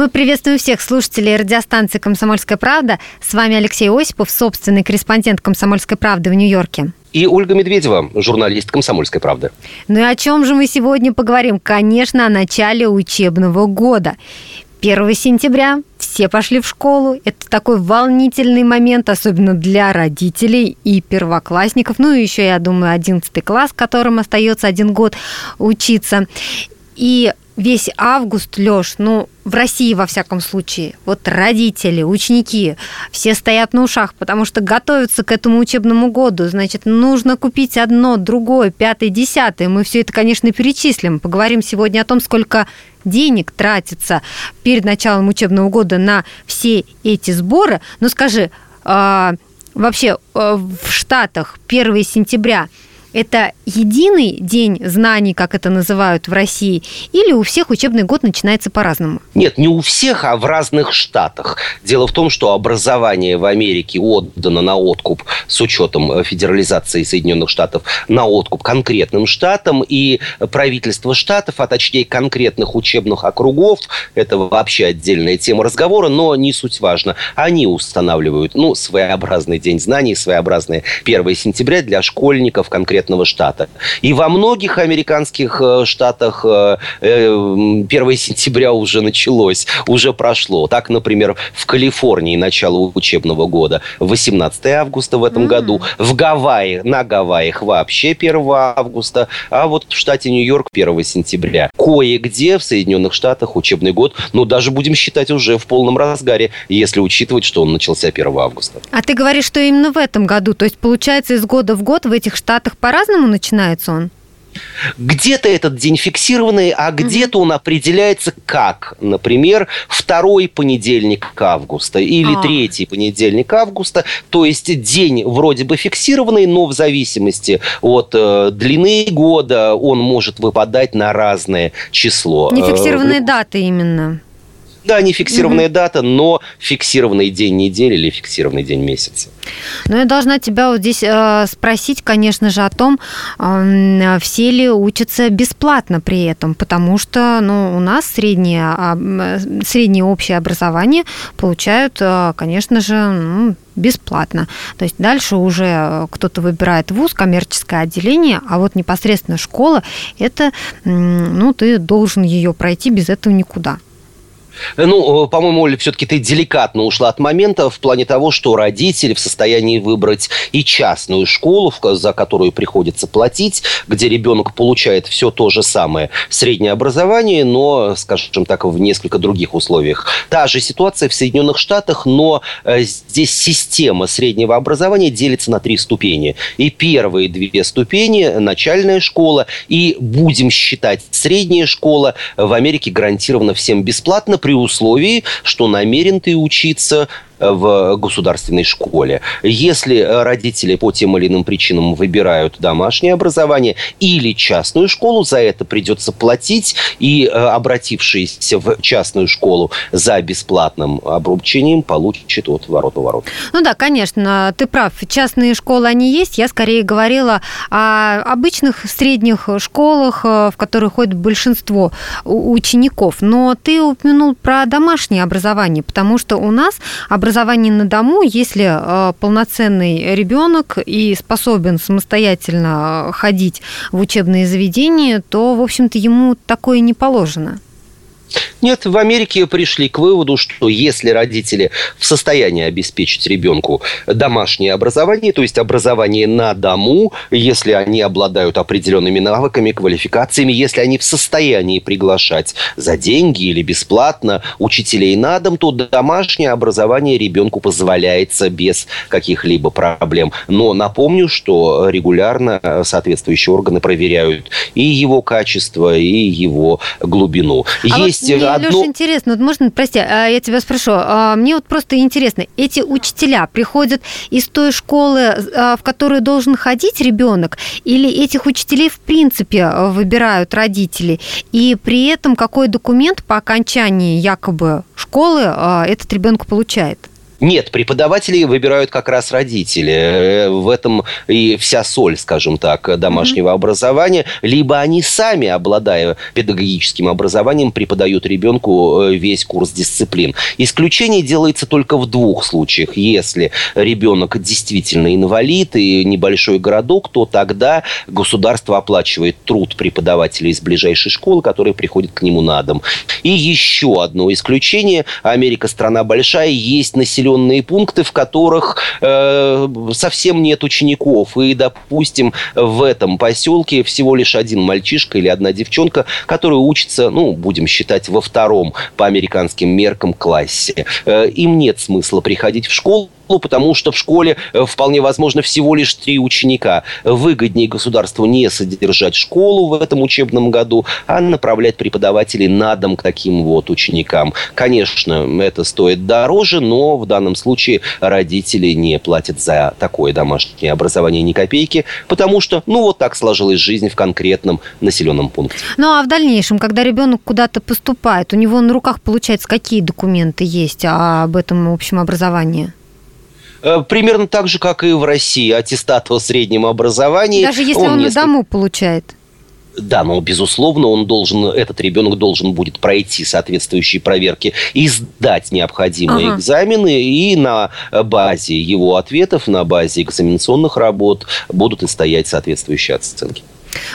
Мы приветствуем всех слушателей радиостанции «Комсомольская правда». С вами Алексей Осипов, собственный корреспондент «Комсомольской правды» в Нью-Йорке. И Ольга Медведева, журналист «Комсомольской правды». Ну и о чем же мы сегодня поговорим? Конечно, о начале учебного года. 1 сентября все пошли в школу. Это такой волнительный момент, особенно для родителей и первоклассников. Ну и еще, я думаю, 11 класс, которым остается 1 год учиться. И весь август, Лёш, в России, во всяком случае, родители, ученики, все стоят на ушах, потому что готовятся к этому учебному году. Значит, нужно купить одно, другое, 5-е, 10-е. Мы все это, конечно, перечислим. Поговорим сегодня о том, сколько денег тратится перед началом учебного года на все эти сборы. Но скажи, вообще в Штатах 1 сентября это единый день знаний, как это называют в России, или у всех учебный год начинается по-разному? Нет, не у всех, а в разных штатах. Дело в том, что образование в Америке отдано на откуп с учетом федерализации Соединенных Штатов, на откуп конкретным штатам, и правительство штатов, а точнее конкретных учебных округов, это вообще отдельная тема разговора, но не суть важно. Они устанавливают, своеобразный день знаний, своеобразное 1 сентября для школьников конкретно штата. И во многих американских штатах 1 сентября уже началось, уже прошло. Так, например, в Калифорнии начало учебного года 18 августа в этом году, в Гавайи, на Гавайях вообще 1 августа, а вот в штате Нью-Йорк 1 сентября. Кое-где в Соединенных Штатах учебный год, даже будем считать уже в полном разгаре, если учитывать, что он начался 1 августа. А ты говоришь, что именно в этом году, то есть получается из года в год в этих штатах по-разному начинается он? Где-то этот день фиксированный, а где-то он определяется как, например, 2-й понедельник августа или 3-й понедельник августа. То есть день вроде бы фиксированный, но в зависимости от длины года он может выпадать на разное число. Нефиксированные даты именно. Да, не фиксированная дата, но фиксированный день недели или фиксированный день месяца. Я должна тебя вот здесь спросить, конечно же, о том, все ли учатся бесплатно при этом, потому что у нас среднее общее образование получают, конечно же, бесплатно. То есть дальше уже кто-то выбирает вуз, коммерческое отделение, а вот непосредственно школа, это, ты должен ее пройти, без этого никуда. По-моему, Оля, все-таки ты деликатно ушла от момента в плане того, что родители в состоянии выбрать и частную школу, за которую приходится платить, где ребенок получает все то же самое среднее образование, но, скажем так, в несколько других условиях. Та же ситуация в Соединенных Штатах, но здесь система среднего образования делится на 3 ступени. И первые 2 ступени – начальная школа, и, будем считать, средняя школа в Америке гарантирована всем бесплатно, при условии, что намерен ты учиться в государственной школе. Если родители по тем или иным причинам выбирают домашнее образование или частную школу, за это придется платить, и обратившиеся в частную школу за бесплатным обучением получат от ворот до ворот. Конечно, ты прав. Частные школы, они есть. Я скорее говорила о обычных средних школах, в которые ходит большинство учеников. Но ты упомянул про домашнее образование, потому что у нас образование на дому, если полноценный ребенок и способен самостоятельно ходить в учебные заведения, то, в общем-то, ему такое не положено. Нет, в Америке пришли к выводу, что если родители в состоянии обеспечить ребенку домашнее образование, то есть образование на дому, если они обладают определенными навыками, квалификациями, если они в состоянии приглашать за деньги или бесплатно учителей на дом, то домашнее образование ребенку позволяется без каких-либо проблем. Но напомню, что регулярно соответствующие органы проверяют и его качество, и его глубину. Есть есть мне, одно... Леша, интересно, вот можно, прости, я тебя спрошу, мне вот просто интересно, эти учителя приходят из той школы, в которую должен ходить ребенок, или этих учителей в принципе выбирают родители, и при этом какой документ по окончании якобы школы этот ребенок получает? Нет, преподавателей выбирают как раз родители. В этом и вся соль, скажем так, домашнего образования. Либо они сами, обладая педагогическим образованием, преподают ребенку весь курс дисциплин. Исключение делается только в двух случаях. Если ребенок действительно инвалид и небольшой городок, то тогда государство оплачивает труд преподавателя из ближайшей школы, который приходит к нему на дом. И еще одно исключение. Америка страна большая, есть население, пункты, в которых совсем нет учеников. И, допустим, в этом поселке всего лишь один мальчишка или одна девчонка, которая учится, ну, будем считать, во втором по американским меркам классе. Им нет смысла приходить в школу, потому что в школе вполне возможно всего лишь 3 ученика. Выгоднее государству не содержать школу в этом учебном году, а направлять преподавателей на дом к таким вот ученикам. Конечно, это стоит дороже, но в данном случае родители не платят за такое домашнее образование ни копейки, потому что, ну, вот так сложилась жизнь в конкретном населенном пункте. Ну, а в дальнейшем, когда ребенок куда-то поступает, у него на руках, получается, какие документы есть об этом общем образовании? Примерно так же, как и в России, аттестат о среднем образовании. Даже если он на дому получает? Да, но, безусловно, этот ребенок должен будет пройти соответствующие проверки и сдать необходимые экзамены, и на базе его ответов, на базе экзаменационных работ будут и стоять соответствующие оценки.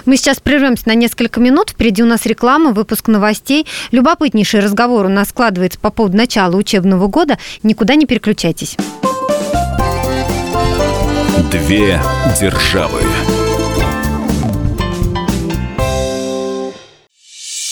Мы сейчас прервемся на несколько минут. Впереди у нас реклама, выпуск новостей. Любопытнейший разговор у нас складывается по поводу начала учебного года. Никуда не переключайтесь. Две державы.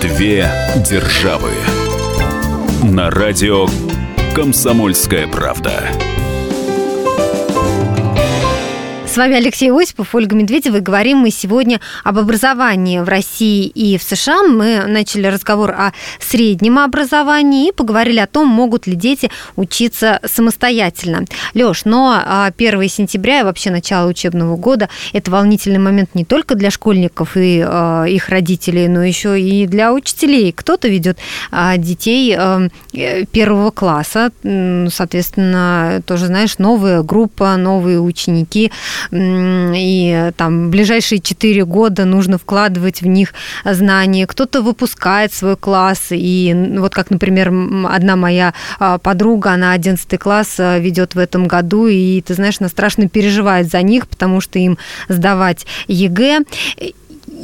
Две державы. На радио «Комсомольская правда». С вами Алексей Осипов, Ольга Медведева. И говорим мы сегодня об образовании в России и в США. Мы начали разговор о среднем образовании и поговорили о том, могут ли дети учиться самостоятельно. Лёш, но 1 сентября и вообще начало учебного года – это волнительный момент не только для школьников и их родителей, но еще и для учителей. Кто-то ведет детей 1 класса, соответственно, тоже, знаешь, новая группа, новые ученики – и там ближайшие 4 года нужно вкладывать в них знания. Кто-то выпускает свой класс, и вот как, например, одна моя подруга, она 11 класс ведет в этом году, и, ты знаешь, она страшно переживает за них, потому что им сдавать ЕГЭ.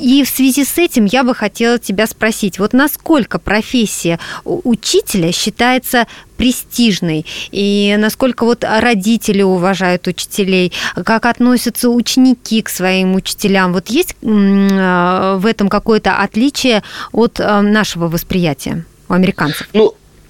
И в связи с этим я бы хотела тебя спросить, вот насколько профессия учителя считается престижной, и насколько вот родители уважают учителей, как относятся ученики к своим учителям, вот есть в этом какое-то отличие от нашего восприятия у американцев?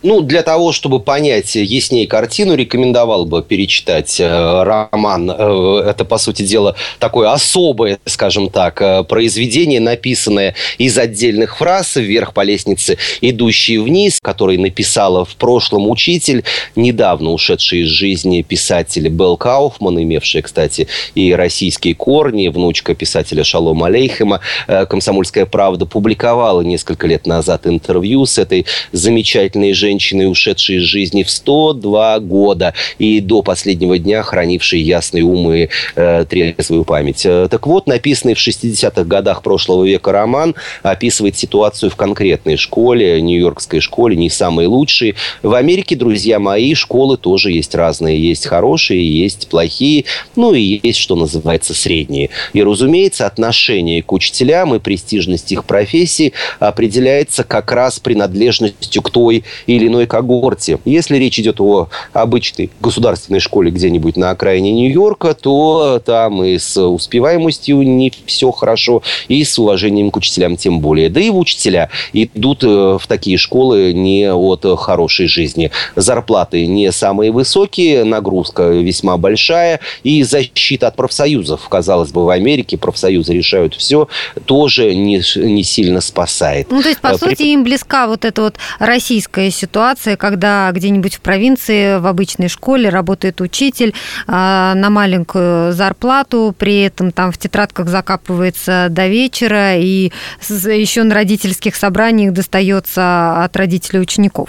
Ну, для того, чтобы понять яснее картину, рекомендовал бы перечитать роман. Это, по сути дела, такое особое, скажем так, произведение, написанное из отдельных фраз «Вверх по лестнице, идущие вниз», который написала в прошлом учитель, недавно ушедший из жизни писатель Бел Кауфман, имевшая, кстати, и российские корни, внучка писателя Шалома Алейхема. «Комсомольская правда» публиковала несколько лет назад интервью с этой замечательной женщиной, ушедшей из жизни в 102 года и до последнего дня хранившей ясный ум и трезвую память. Так вот, написанный в 60-х годах прошлого века роман описывает ситуацию в конкретной школе, нью-йоркской школе, не самой лучшей. В Америке, друзья мои, школы тоже есть разные. Есть хорошие, есть плохие, ну и есть, что называется, средние. И, разумеется, отношение к учителям и престижность их профессии определяется как раз принадлежностью к той и или иной когорте. Если речь идет о обычной государственной школе где-нибудь на окраине Нью-Йорка, то там и с успеваемостью не все хорошо, и с уважением к учителям тем более. Да и учителя идут в такие школы не от хорошей жизни. Зарплаты не самые высокие, нагрузка весьма большая, и защита от профсоюзов, казалось бы, в Америке профсоюзы решают все, тоже не сильно спасает. Ну, то есть, по сути, им близка вот эта вот российская ситуация, когда где-нибудь в провинции, в обычной школе работает учитель на маленькую зарплату, при этом там в тетрадках закапывается до вечера, и еще на родительских собраниях достается от родителей учеников.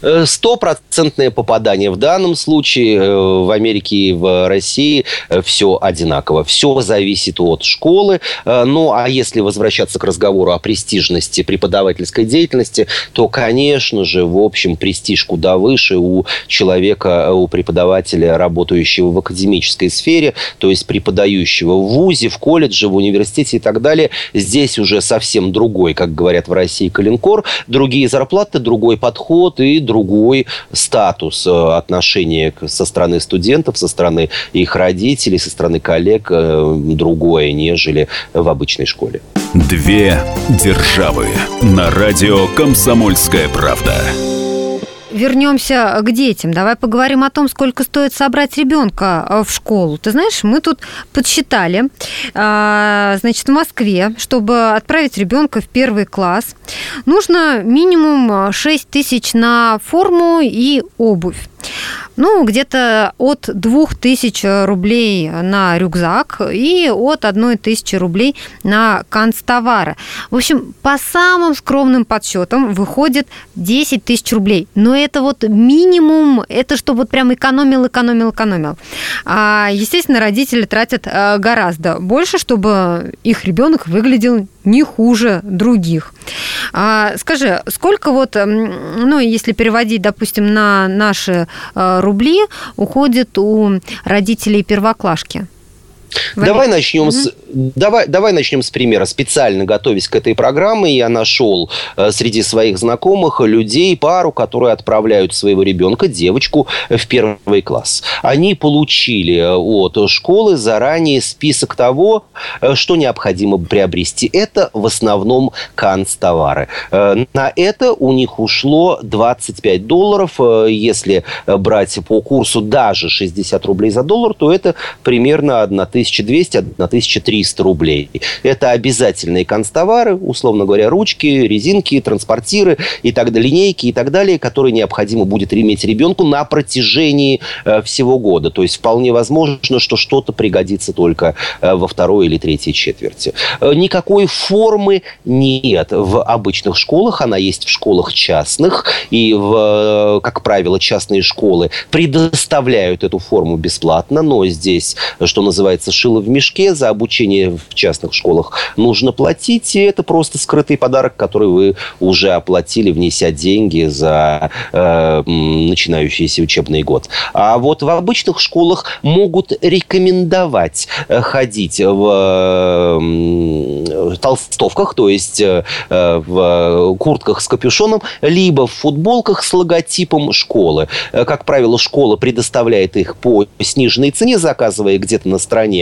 100% попадание в данном случае в Америке и в России все одинаково. Все зависит от школы. Ну, а если возвращаться к разговору о престижности преподавательской деятельности, то, конечно же, в общем, престиж куда выше у человека, у преподавателя, работающего в академической сфере, то есть преподающего в вузе, в колледже, в университете и так далее. Здесь уже совсем другой, как говорят в России, коленкор. Другие зарплаты, другой подход и другой статус отношения со стороны студентов, со стороны их родителей, со стороны коллег другое, нежели в обычной школе. Две державы на радио «Комсомольская правда». Вернемся к детям. Давай поговорим о том, сколько стоит собрать ребенка в школу. Ты знаешь, мы тут подсчитали, значит, в Москве, чтобы отправить ребенка в первый класс, нужно минимум 6 тысяч на форму и обувь. Ну, где-то от 2000 рублей на рюкзак и от 1000 рублей на канцтовары. В общем, по самым скромным подсчетам выходит 10 тысяч рублей. Но это вот минимум, это чтобы вот прям экономил. Естественно, родители тратят гораздо больше, чтобы их ребенок выглядел не хуже других. Скажи, сколько вот, ну, если переводить, допустим, на наши рубли, уходит у родителей первоклашки? Давай начнем с примера. Специально готовясь к этой программе, я нашел среди своих знакомых людей, пару, которые отправляют своего ребенка, девочку, в первый класс. Они получили от школы заранее список того, что необходимо приобрести. Это в основном канцтовары. На это у них ушло $25. Если брать по курсу даже 60 рублей за $1, то это примерно 1200-1300 рублей. Это обязательные канцтовары, условно говоря, ручки, резинки, транспортиры, и так далее, линейки и так далее, которые необходимо будет иметь ребенку на протяжении всего года. То есть вполне возможно, что что-то пригодится только во второй или третьей четверти. Никакой формы нет в обычных школах. Она есть в школах частных. И, как правило, частные школы предоставляют эту форму бесплатно. Но здесь, что называется, шило в мешке, за обучение в частных школах нужно платить, и это просто скрытый подарок, который вы уже оплатили, внеся деньги за начинающийся учебный год. А вот в обычных школах могут рекомендовать ходить в толстовках, то есть в куртках с капюшоном, либо в футболках с логотипом школы. Как правило, школа предоставляет их по сниженной цене, заказывая где-то на стране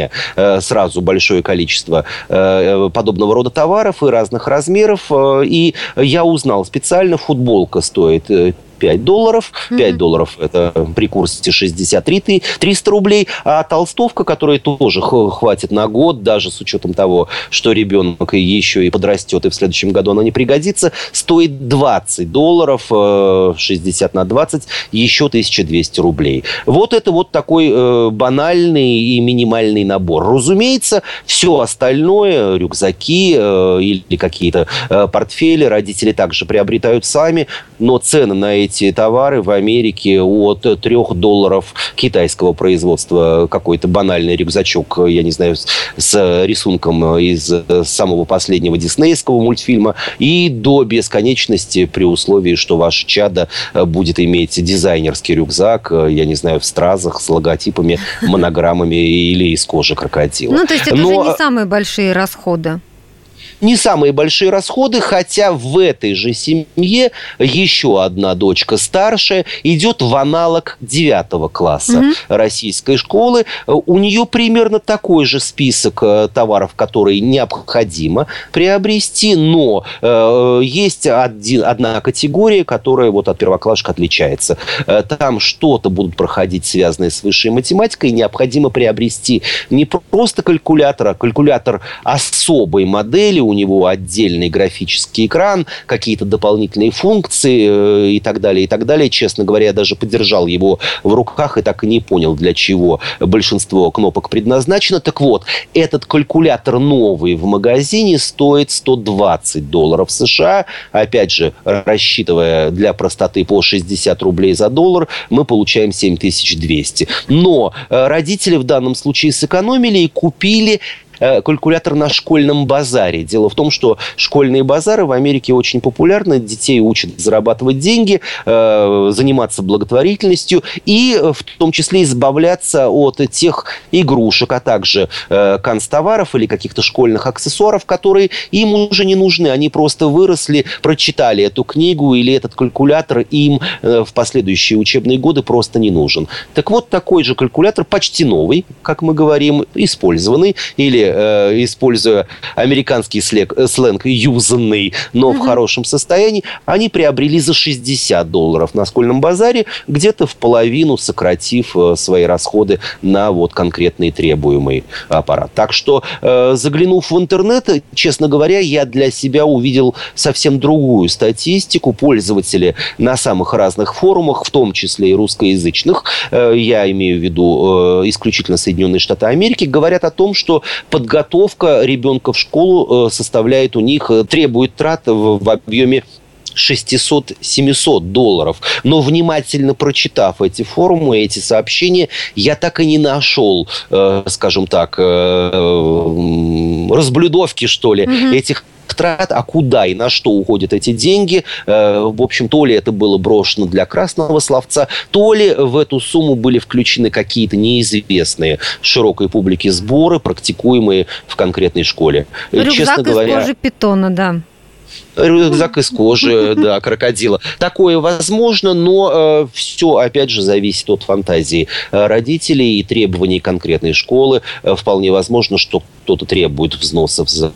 сразу большое количество подобного рода товаров и разных размеров. И я узнал специально, футболка стоит $5. $5 – это при курсе 63-300 рублей. А толстовка, которая тоже хватит на год, даже с учетом того, что ребенок еще и подрастет, и в следующем году она не пригодится, стоит $20. 60 на 20 – еще 1200 рублей. Вот это вот такой банальный и минимальный набор. Разумеется, все остальное – рюкзаки или какие-то портфели – родители также приобретают сами, но цены на эти товары в Америке от $3 китайского производства. Какой-то банальный рюкзачок, я не знаю, с рисунком из самого последнего диснеевского мультфильма и до бесконечности, при условии, что ваше чадо будет иметь дизайнерский рюкзак, я не знаю, в стразах, с логотипами, монограммами или из кожи крокодила. Ну, то есть это уже не самые большие расходы. не самые большие расходы, хотя в этой же семье еще одна дочка старшая идет в аналог 9 класса российской школы. У нее примерно такой же список товаров, которые необходимо приобрести, но есть одна категория, которая вот от первоклашек отличается. Там что-то будут проходить, связанные с высшей математикой, необходимо приобрести не просто калькулятор, а калькулятор особой модели, у него отдельный графический экран, какие-то дополнительные функции и так далее, и так далее. Честно говоря, я даже подержал его в руках и так и не понял, для чего большинство кнопок предназначено. Так вот, этот калькулятор новый в магазине стоит $120 США. Опять же, рассчитывая для простоты по 60 рублей за доллар, мы получаем 7200. Но родители в данном случае сэкономили и купили калькулятор на школьном базаре. Дело в том, что школьные базары в Америке очень популярны. Детей учат зарабатывать деньги, заниматься благотворительностью и в том числе избавляться от тех игрушек, а также канцтоваров или каких-то школьных аксессуаров, которые им уже не нужны. Они просто выросли, прочитали эту книгу или этот калькулятор им в последующие учебные годы просто не нужен. Так вот, такой же калькулятор, почти новый, как мы говорим, использованный или используя американский сленг, юзанный, но в хорошем состоянии, они приобрели за $60 на школьном базаре, где-то в половину сократив свои расходы на вот конкретный требуемый аппарат. Так что, заглянув в интернет, честно говоря, я для себя увидел совсем другую статистику. Пользователи на самых разных форумах, в том числе и русскоязычных, я имею в виду исключительно Соединенные Штаты Америки, говорят о том, что подготовка ребенка в школу составляет у них, требует трат в объеме $600-700. Но внимательно прочитав эти форумы, эти сообщения, я так и не нашел, скажем так, разблюдовки, что ли, этих трат, а куда и на что уходят эти деньги. В общем, то ли это было брошено для красного словца, то ли в эту сумму были включены какие-то неизвестные широкой публике сборы, практикуемые в конкретной школе. Рюкзак, честно говоря, из кожи питона, да. Рюкзак из кожи, да, крокодила. Такое возможно, но все, опять же, зависит от фантазии родителей и требований конкретной школы. Вполне возможно, что кто-то требует взносов за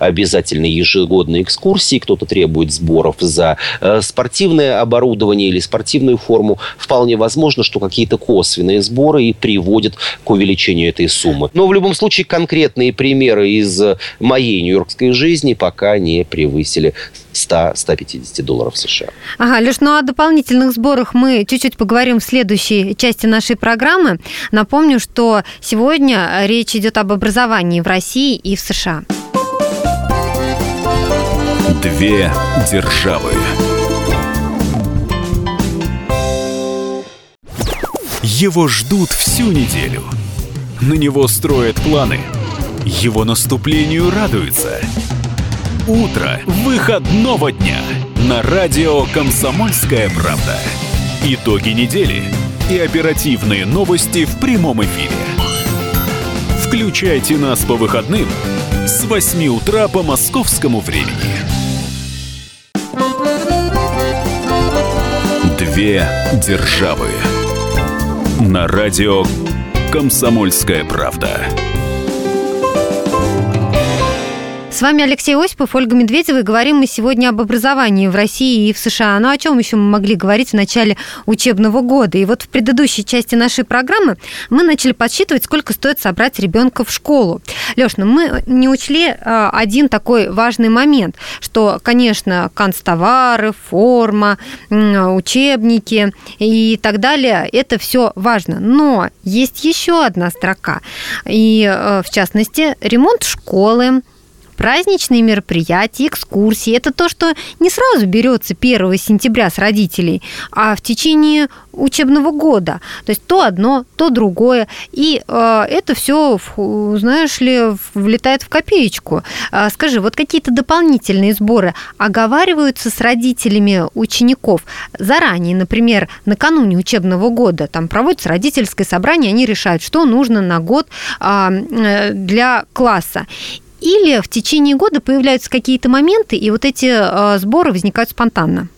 обязательные ежегодные экскурсии, кто-то требует сборов за спортивное оборудование или спортивную форму. Вполне возможно, что какие-то косвенные сборы и приводят к увеличению этой суммы. Но в любом случае конкретные примеры из моей нью-йоркской жизни пока не превысили $100-150 США. Ага, Леш, ну о дополнительных сборах мы чуть-чуть поговорим в следующей части нашей программы. Напомню, что сегодня речь идет об образовании в России и в США. Две державы. Его ждут всю неделю. На него строят планы. Его наступлению радуются. Утро выходного дня на радио «Комсомольская правда». Итоги недели и оперативные новости в прямом эфире. Включайте нас по выходным с 8 утра по московскому времени. Две державы. На радио «Комсомольская правда». С вами Алексей Осипов, Ольга Медведева, и говорим мы сегодня об образовании в России и в США. Ну, о чем еще мы могли говорить в начале учебного года? И вот в предыдущей части нашей программы мы начали подсчитывать, сколько стоит собрать ребенка в школу. Леш, ну мы не учли один такой важный момент, что, конечно, канцтовары, форма, учебники и так далее, это все важно. Но есть еще одна строка, и, в частности, ремонт школы, праздничные мероприятия, экскурсии. Это то, что не сразу берется 1 сентября с родителей, а в течение учебного года. То есть то одно, то другое. И это все, знаешь ли, влетает в копеечку. Скажи, вот какие-то дополнительные сборы оговариваются с родителями учеников заранее, например, накануне учебного года. Там проводится родительское собрание, они решают, что нужно на год для класса. Или в течение года появляются какие-то моменты, и вот эти сборы возникают спонтанно?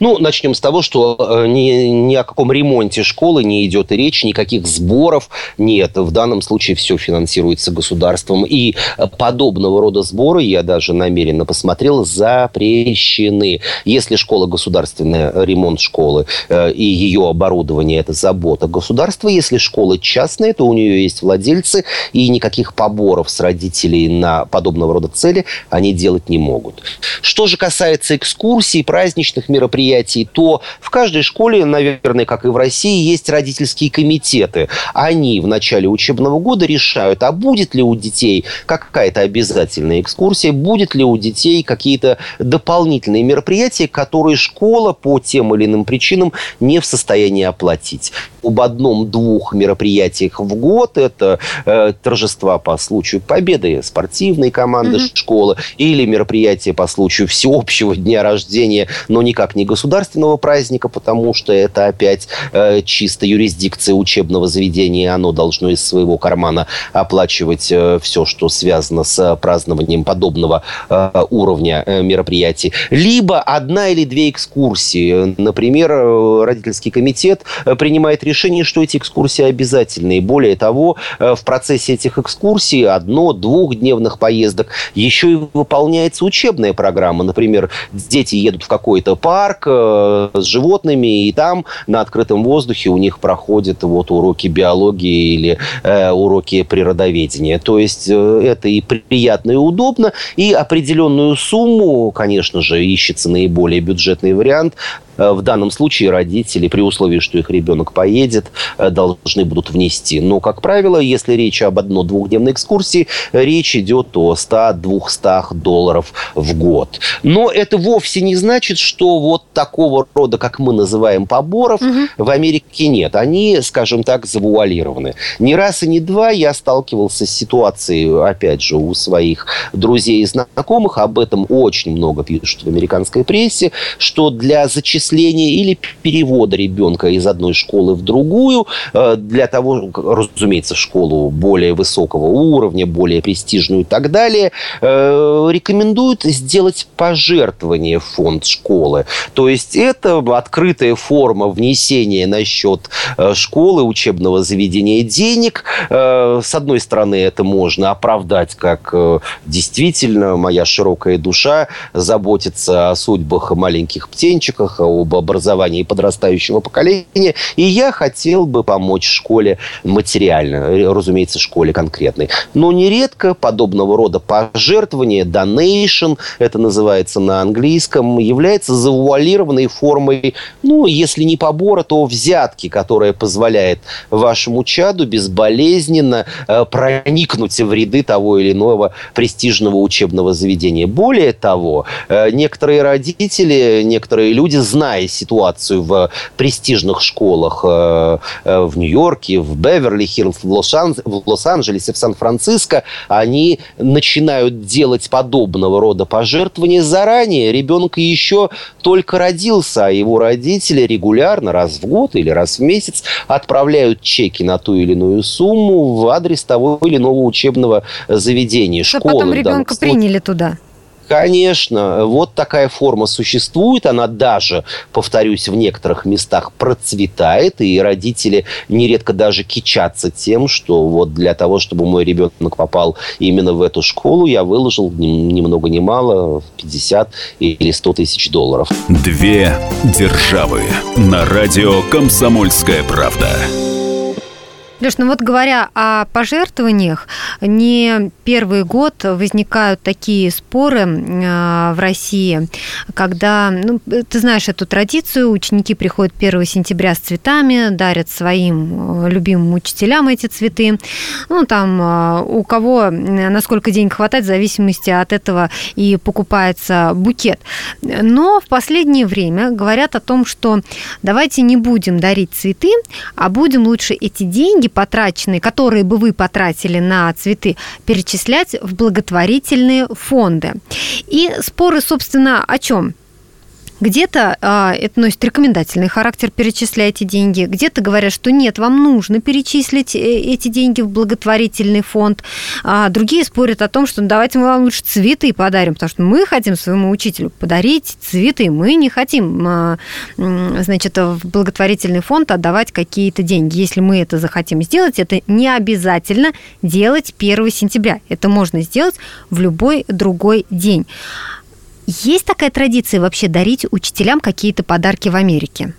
Ну, начнем с того, что ни о каком ремонте школы не идет и речи, никаких сборов нет. В данном случае все финансируется государством. И подобного рода сборы, я даже намеренно посмотрел, запрещены. Если школа государственная, ремонт школы и ее оборудование – это забота государства. Если школа частная, то у нее есть владельцы, и никаких поборов с родителей на подобного рода цели они делать не могут. Что же касается экскурсий, праздничных мероприятий, то в каждой школе, наверное, как и в России, есть родительские комитеты. Они в начале учебного года решают, а будет ли у детей какая-то обязательная экскурсия, будет ли у детей какие-то дополнительные мероприятия, которые школа по тем или иным причинам не в состоянии оплатить. Об одном-двух мероприятиях в год, это торжества по случаю победы спортивной команды школы или мероприятия по случаю всеобщего дня рождения, но никак не государственного праздника, потому что это опять чисто юрисдикция учебного заведения. Оно должно из своего кармана оплачивать все, что связано с празднованием подобного уровня мероприятий. Либо одна или две экскурсии. Например, родительский комитет принимает решение, что эти экскурсии обязательны. И более того, в процессе этих экскурсий, одно-двухдневных поездок, еще и выполняется учебная программа. Например, дети едут в какой-то парк с животными, и там на открытом воздухе у них проходят уроки биологии или уроки природоведения. То есть это и приятно, и удобно, и определенную сумму, конечно же, ищется наиболее бюджетный вариант. В данном случае родители, при условии, что их ребенок поедет, должны будут внести. Но, как правило, если речь об одно-двухдневной экскурсии, речь идет о $100-200 в год. Но это вовсе не значит, что вот такого рода, как мы называем, поборов, в Америке нет. Они, скажем так, завуалированы. Не раз и не два я сталкивался с ситуацией, опять же, у своих друзей и знакомых. Об этом очень много пишут в американской прессе, что для зачисления или перевода ребенка из одной школы в другую, для того, разумеется, в школу более высокого уровня, более престижную и так далее, рекомендуют сделать пожертвование в фонд школы. То есть это открытая форма внесения на счет школы, учебного заведения денег. С одной стороны, это можно оправдать, как действительно моя широкая душа заботится о судьбах маленьких птенчиках, об образовании подрастающего поколения, и я хотел бы помочь школе материально, разумеется, школе конкретной. Но нередко подобного рода пожертвования, донейшн, это называется на английском, является завуалированной формой, если не побора, то взятки, которая позволяет вашему чаду безболезненно проникнуть в ряды того или иного престижного учебного заведения. Более того, некоторые родители, некоторые люди, зная ситуацию в престижных школах в Нью-Йорке, в Беверли-Хиллз, в Лос-Анджелесе, в Сан-Франциско, они начинают делать подобного рода пожертвования заранее. Ребенок еще только родился, а его родители регулярно, раз в год или раз в месяц, отправляют чеки на ту или иную сумму в адрес того или иного учебного заведения, школы. А потом ребенка приняли туда. Конечно, вот такая форма существует, она даже, повторюсь, в некоторых местах процветает, и родители нередко даже кичатся тем, что вот для того, чтобы мой ребенок попал именно в эту школу, я выложил ни много ни мало $50 или $100 тысяч. Две державы на радио «Комсомольская правда». Леш, говоря о пожертвованиях, не первый год возникают такие споры в России, когда, ты знаешь эту традицию, ученики приходят 1 сентября с цветами, дарят своим любимым учителям эти цветы. У кого насколько денег хватает, в зависимости от этого и покупается букет. Но в последнее время говорят о том, что давайте не будем дарить цветы, а будем лучше эти деньги потраченные, которые бы вы потратили на цветы, перечислять в благотворительные фонды. И споры, собственно, о чем? Где-то это носит рекомендательный характер, перечисляйте деньги. Где-то говорят, что нет, вам нужно перечислить эти деньги в благотворительный фонд. А другие спорят о том, что давайте мы вам лучше цветы подарим, потому что мы хотим своему учителю подарить цветы. Мы не хотим, значит, в благотворительный фонд отдавать какие-то деньги. Если мы это захотим сделать, это не обязательно делать 1 сентября. Это можно сделать в любой другой день. Есть такая традиция вообще дарить учителям какие-то подарки в Америке?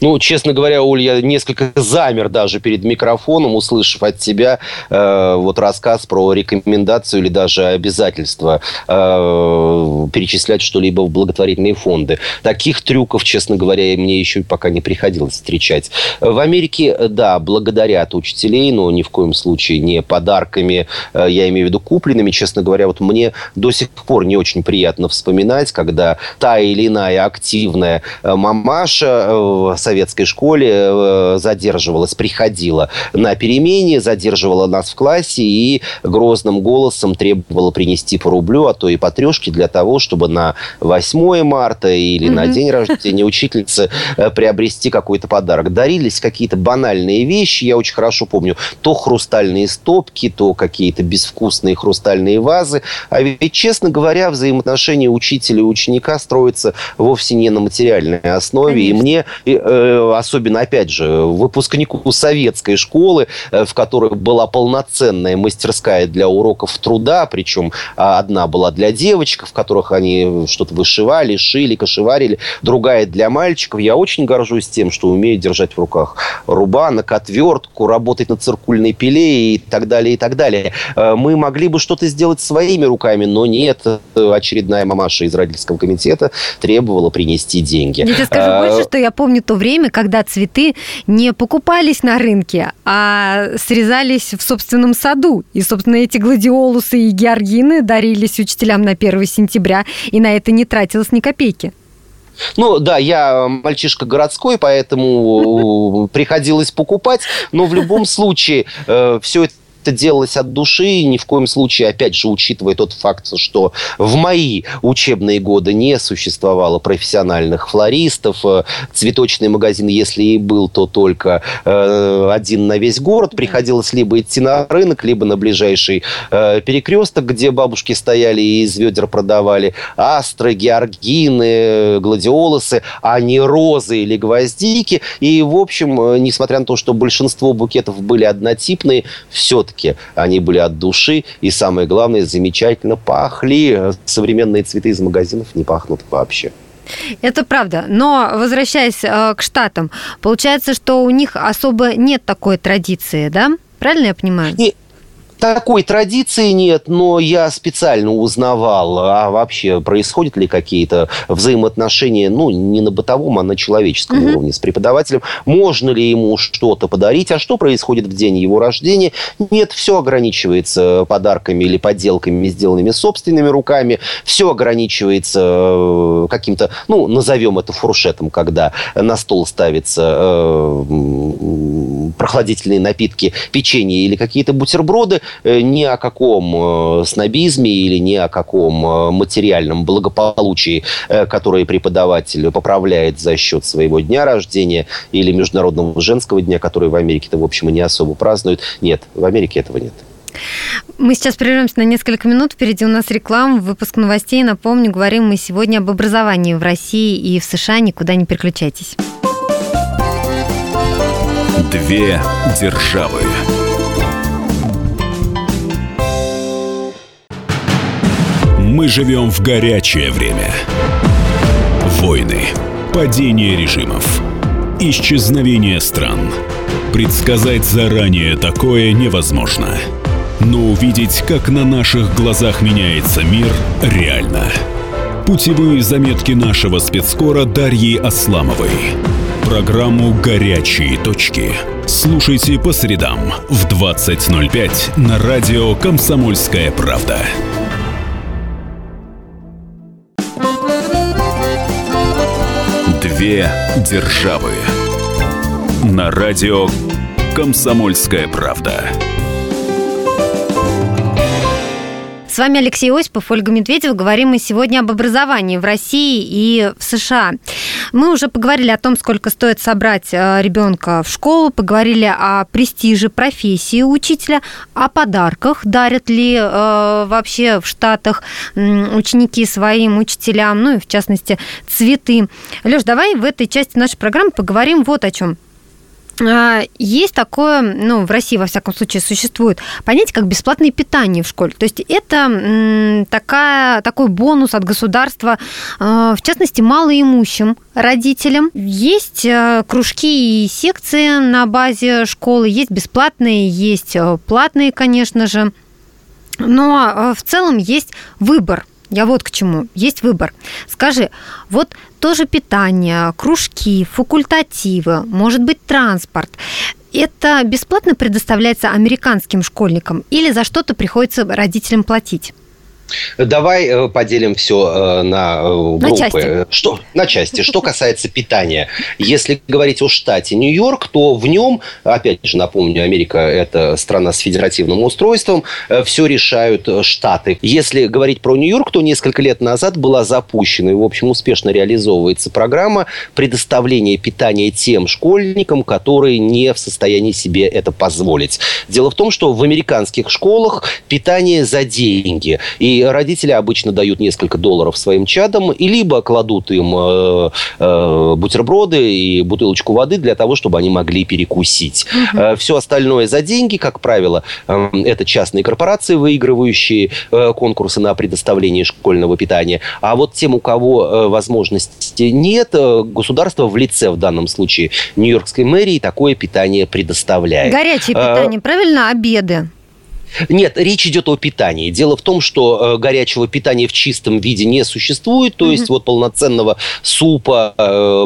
Ну, честно говоря, Оль, я несколько замер даже перед микрофоном, услышав от тебя вот рассказ про рекомендацию или даже обязательство перечислять что-либо в благотворительные фонды. Таких трюков, честно говоря, мне еще пока не приходилось встречать. В Америке, да, благодарят учителей, но ни в коем случае не подарками, я имею в виду купленными. Честно говоря, вот мне до сих пор не очень приятно вспоминать, когда та или иная активная мамаша в советской школе задерживалась, приходила на перемене, задерживала нас в классе и грозным голосом требовала принести по рублю, а то и по 3 для того, чтобы на 8 марта или на день рождения учительницы приобрести какой-то подарок. Дарились какие-то банальные вещи, я очень хорошо помню, то хрустальные стопки, то какие-то безвкусные хрустальные вазы. А ведь, честно говоря, взаимоотношения учителя и ученика строятся вовсе не на материальной основе. Конечно. И мне особенно, опять же, выпускнику советской школы, в которой была полноценная мастерская для уроков труда, причем одна была для девочек, в которых они что-то вышивали, шили, кошеварили, другая для мальчиков. Я очень горжусь тем, что умею держать в руках рубанок, отвертку, работать на циркульной пиле и так далее, и так далее. Мы могли бы что-то сделать своими руками, но нет. Очередная мамаша из родительского комитета требовала принести деньги. Я тебе скажу больше, что я помню то время, когда цветы не покупались на рынке, а срезались в собственном саду. И, собственно, эти гладиолусы и георгины дарились учителям на 1 сентября, и на это не тратилось ни копейки. Ну, да, я мальчишка городской, поэтому приходилось покупать, но в любом случае все это делалось от души, ни в коем случае, опять же, учитывая тот факт, что в мои учебные годы не существовало профессиональных флористов, цветочный магазин, если и был, то только один на весь город, приходилось либо идти на рынок, либо на ближайший перекресток, где бабушки стояли и из ведер продавали астры, георгины, гладиолусы, а не розы или гвоздики, и, в общем, несмотря на то, что большинство букетов были однотипные, все-таки они были от души и, самое главное, замечательно пахли. Современные цветы из магазинов не пахнут вообще. Это правда. Но, возвращаясь к Штатам, получается, что у них особо нет такой традиции, да? Правильно я понимаю? И... Такой традиции нет, но я специально узнавал, а вообще происходят ли какие-то взаимоотношения, ну, не на бытовом, а на человеческом уровне с преподавателем. Можно ли ему что-то подарить, а что происходит в день его рождения? Нет, все ограничивается подарками или поделками, сделанными собственными руками. Все ограничивается каким-то, ну, назовем это фуршетом, когда на стол ставится прохладительные напитки, печенье или какие-то бутерброды. Ни о каком снобизме или ни о каком материальном благополучии, которое преподаватель поправляет за счет своего дня рождения или Международного женского дня, который в Америке-то, в общем, и не особо празднуют. Нет, в Америке этого нет. Мы сейчас прервемся на несколько минут. Впереди у нас реклама, выпуск новостей. Напомню, говорим мы сегодня об образовании в России и в США. Никуда не переключайтесь. Две державы. Мы живем в горячее время. Войны, падение режимов, исчезновение стран. Предсказать заранее такое невозможно. Но увидеть, как на наших глазах меняется мир, реально. Путевые заметки нашего спецкора Дарьи Асламовой. Программу «Горячие точки» слушайте по средам в 20:05 на радио «Комсомольская правда». Две державы. На радио «Комсомольская правда». С вами Алексей Осипов, Ольга Медведева. Говорим мы сегодня об образовании в России и в США. Мы уже поговорили о том, сколько стоит собрать ребенка в школу, поговорили о престиже профессии учителя, о подарках, дарят ли вообще в Штатах ученики своим учителям, ну и в частности цветы. Лёш, давай в этой части нашей программы поговорим вот о чем. Есть такое, ну, в России, во всяком случае, существует понятие, как бесплатное питание в школе. То есть это такой бонус от государства, в частности, малоимущим родителям. Есть кружки и секции на базе школы, есть бесплатные, есть платные, конечно же. Но в целом есть выбор. Я вот к чему. Есть выбор. Скажи, вот тоже питание, кружки, факультативы, может быть, транспорт. Это бесплатно предоставляется американским школьникам или за что-то приходится родителям платить? Давай поделим все на группы. На части. Что касается питания. Если говорить о штате Нью-Йорк, то в нем, опять же, напомню, Америка – это страна с федеративным устройством, все решают штаты. Если говорить про Нью-Йорк, то несколько лет назад была запущена и, в общем, успешно реализовывается программа предоставления питания тем школьникам, которые не в состоянии себе это позволить. Дело в том, что в американских школах питание за деньги. И родители обычно дают несколько долларов своим чадам, и либо кладут им бутерброды и бутылочку воды для того, чтобы они могли перекусить. Mm-hmm. Все остальное за деньги, как правило, это частные корпорации, выигрывающие конкурсы на предоставление школьного питания. А вот тем, у кого возможности нет, государство в лице, в данном случае, Нью-Йоркской мэрии такое питание предоставляет. Горячее питание, правильно? Обеды. Нет, речь идет о питании. Дело в том, что горячего питания в чистом виде не существует, то есть вот полноценного супа,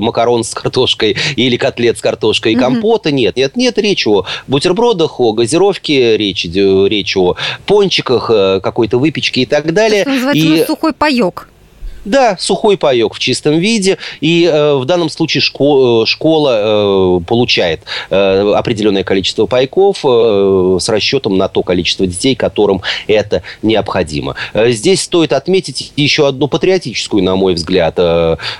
макарон с картошкой или котлет с картошкой и компота нет. Речь о бутербродах, о газировке, речь о пончиках, какой-то выпечке и так далее. Это называется сухой паёк. Да, сухой паёк в чистом виде. И в данном случае школа получает определенное количество пайков с расчетом на то количество детей, которым это необходимо. Здесь стоит отметить еще одну патриотическую, на мой взгляд,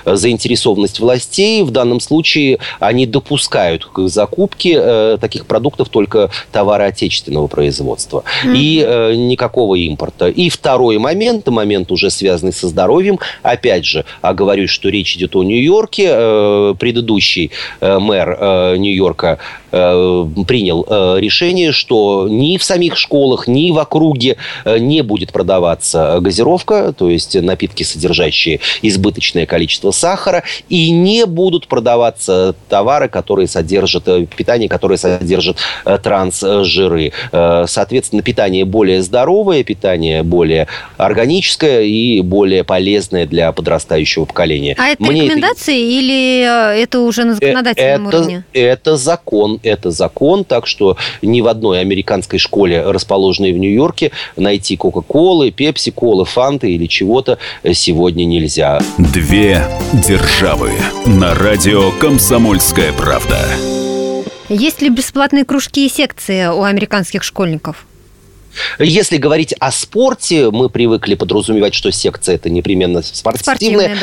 заинтересованность властей. В данном случае они допускают к закупке таких продуктов только товары отечественного производства. И никакого импорта. И второй момент уже связанный со здоровьем. Опять же, оговорюсь, что речь идет о Нью-Йорке. Предыдущий мэр Нью-Йорка принял решение, что ни в самих школах, ни в округе не будет продаваться газировка, то есть напитки, содержащие избыточное количество сахара, и не будут продаваться товары, которые содержат питание, которые содержат трансжиры. Соответственно, питание более здоровое, питание более органическое и более полезное для подрастающего поколения. А это рекомендации или это уже на законодательном уровне? Это закон, так что ни в одной американской школе, расположенной в Нью-Йорке, найти кока-колы, пепси-колы, фанты или чего-то сегодня нельзя. Две державы на радио «Комсомольская правда». Есть ли бесплатные кружки и секции у американских школьников? Если говорить о спорте, мы привыкли подразумевать, что секция – это непременно спортивная,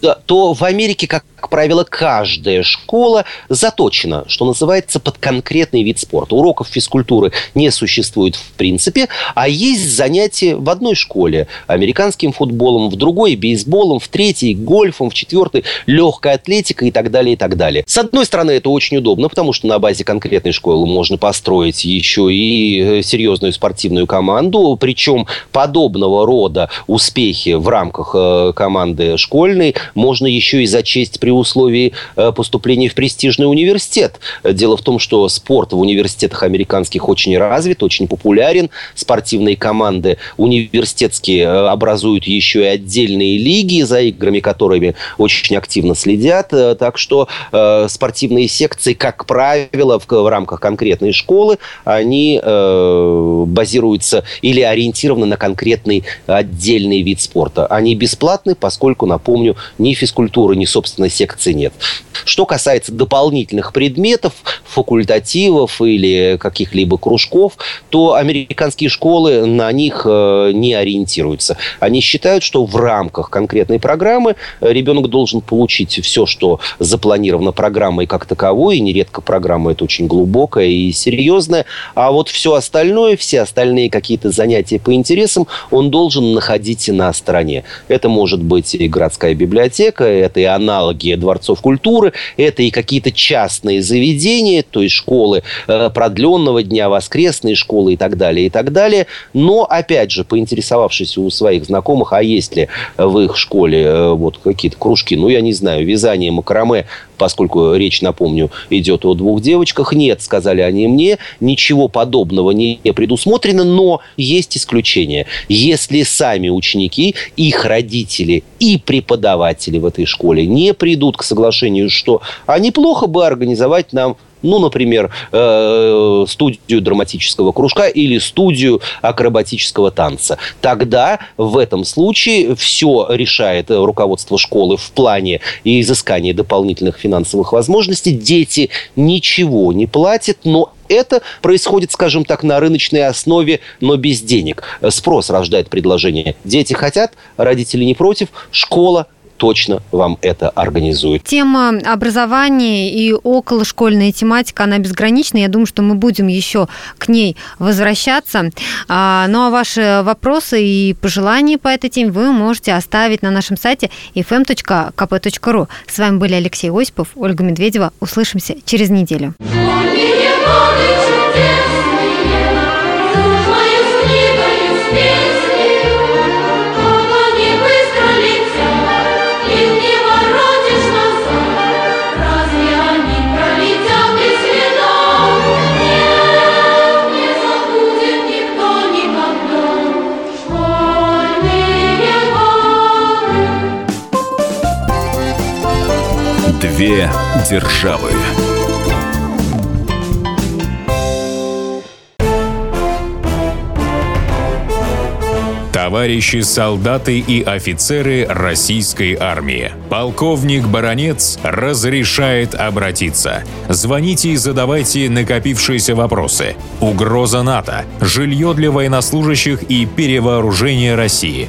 да. То в Америке, как правило, каждая школа заточена, что называется, под конкретный вид спорта. Уроков физкультуры не существует в принципе, а есть занятия в одной школе американским футболом, в другой бейсболом, в третьей гольфом, в четвертой легкой атлетикой и так далее, и так далее. С одной стороны, это очень удобно, потому что на базе конкретной школы можно построить еще и серьезную спортивную команду, причем подобного рода успехи в рамках команды школьной можно еще и зачесть при условии поступления в престижный университет. Дело в том, что спорт в университетах американских очень развит, очень популярен. Спортивные команды университетские образуют еще и отдельные лиги, за играми которыми очень активно следят. Так что спортивные секции, как правило, в рамках конкретной школы, они базируются или ориентированы на конкретный отдельный вид спорта. Они бесплатны, поскольку, напомню, ни физкультуры, ни собственной секции нет. Что касается дополнительных предметов, факультативов или каких-либо кружков, то американские школы на них не ориентируются. Они считают, что в рамках конкретной программы ребенок должен получить все, что запланировано программой как таковой. И нередко программа эта очень глубокая и серьезная. А вот все остальное, все остальные какие-то занятия по интересам он должен находить на стороне. Это может быть и городская библиотека, это и аналоги дворцов культуры, это и какие-то частные заведения, то есть школы продленного дня, воскресные школы и так далее, и так далее. Но, опять же, поинтересовавшись у своих знакомых, а есть ли в их школе вот какие-то кружки, ну, я не знаю, вязание, макраме, поскольку речь, напомню, идет о двух девочках. Нет, сказали они мне, ничего подобного не предусмотрено, но есть исключение. Если сами ученики, их родители и преподаватели в этой школе не придут к соглашению, что а неплохо бы организовать нам, ну, например, студию драматического кружка или студию акробатического танца. Тогда в этом случае все решает руководство школы в плане изыскания дополнительных финансовых возможностей. Дети ничего не платят, но это происходит, скажем так, на рыночной основе, но без денег. Спрос рождает предложение. Дети хотят, родители не против, школа точно вам это организует. Тема образования и околошкольная тематика, она безгранична. Я думаю, что мы будем еще к ней возвращаться. Ну, а ваши вопросы и пожелания по этой теме вы можете оставить на нашем сайте fm.kp.ru. С вами были Алексей Осипов, Ольга Медведева. Услышимся через неделю. Две державы. Товарищи солдаты и офицеры российской армии. Полковник Баранец разрешает обратиться. Звоните и задавайте накопившиеся вопросы. Угроза НАТО, жилье для военнослужащих и перевооружение России.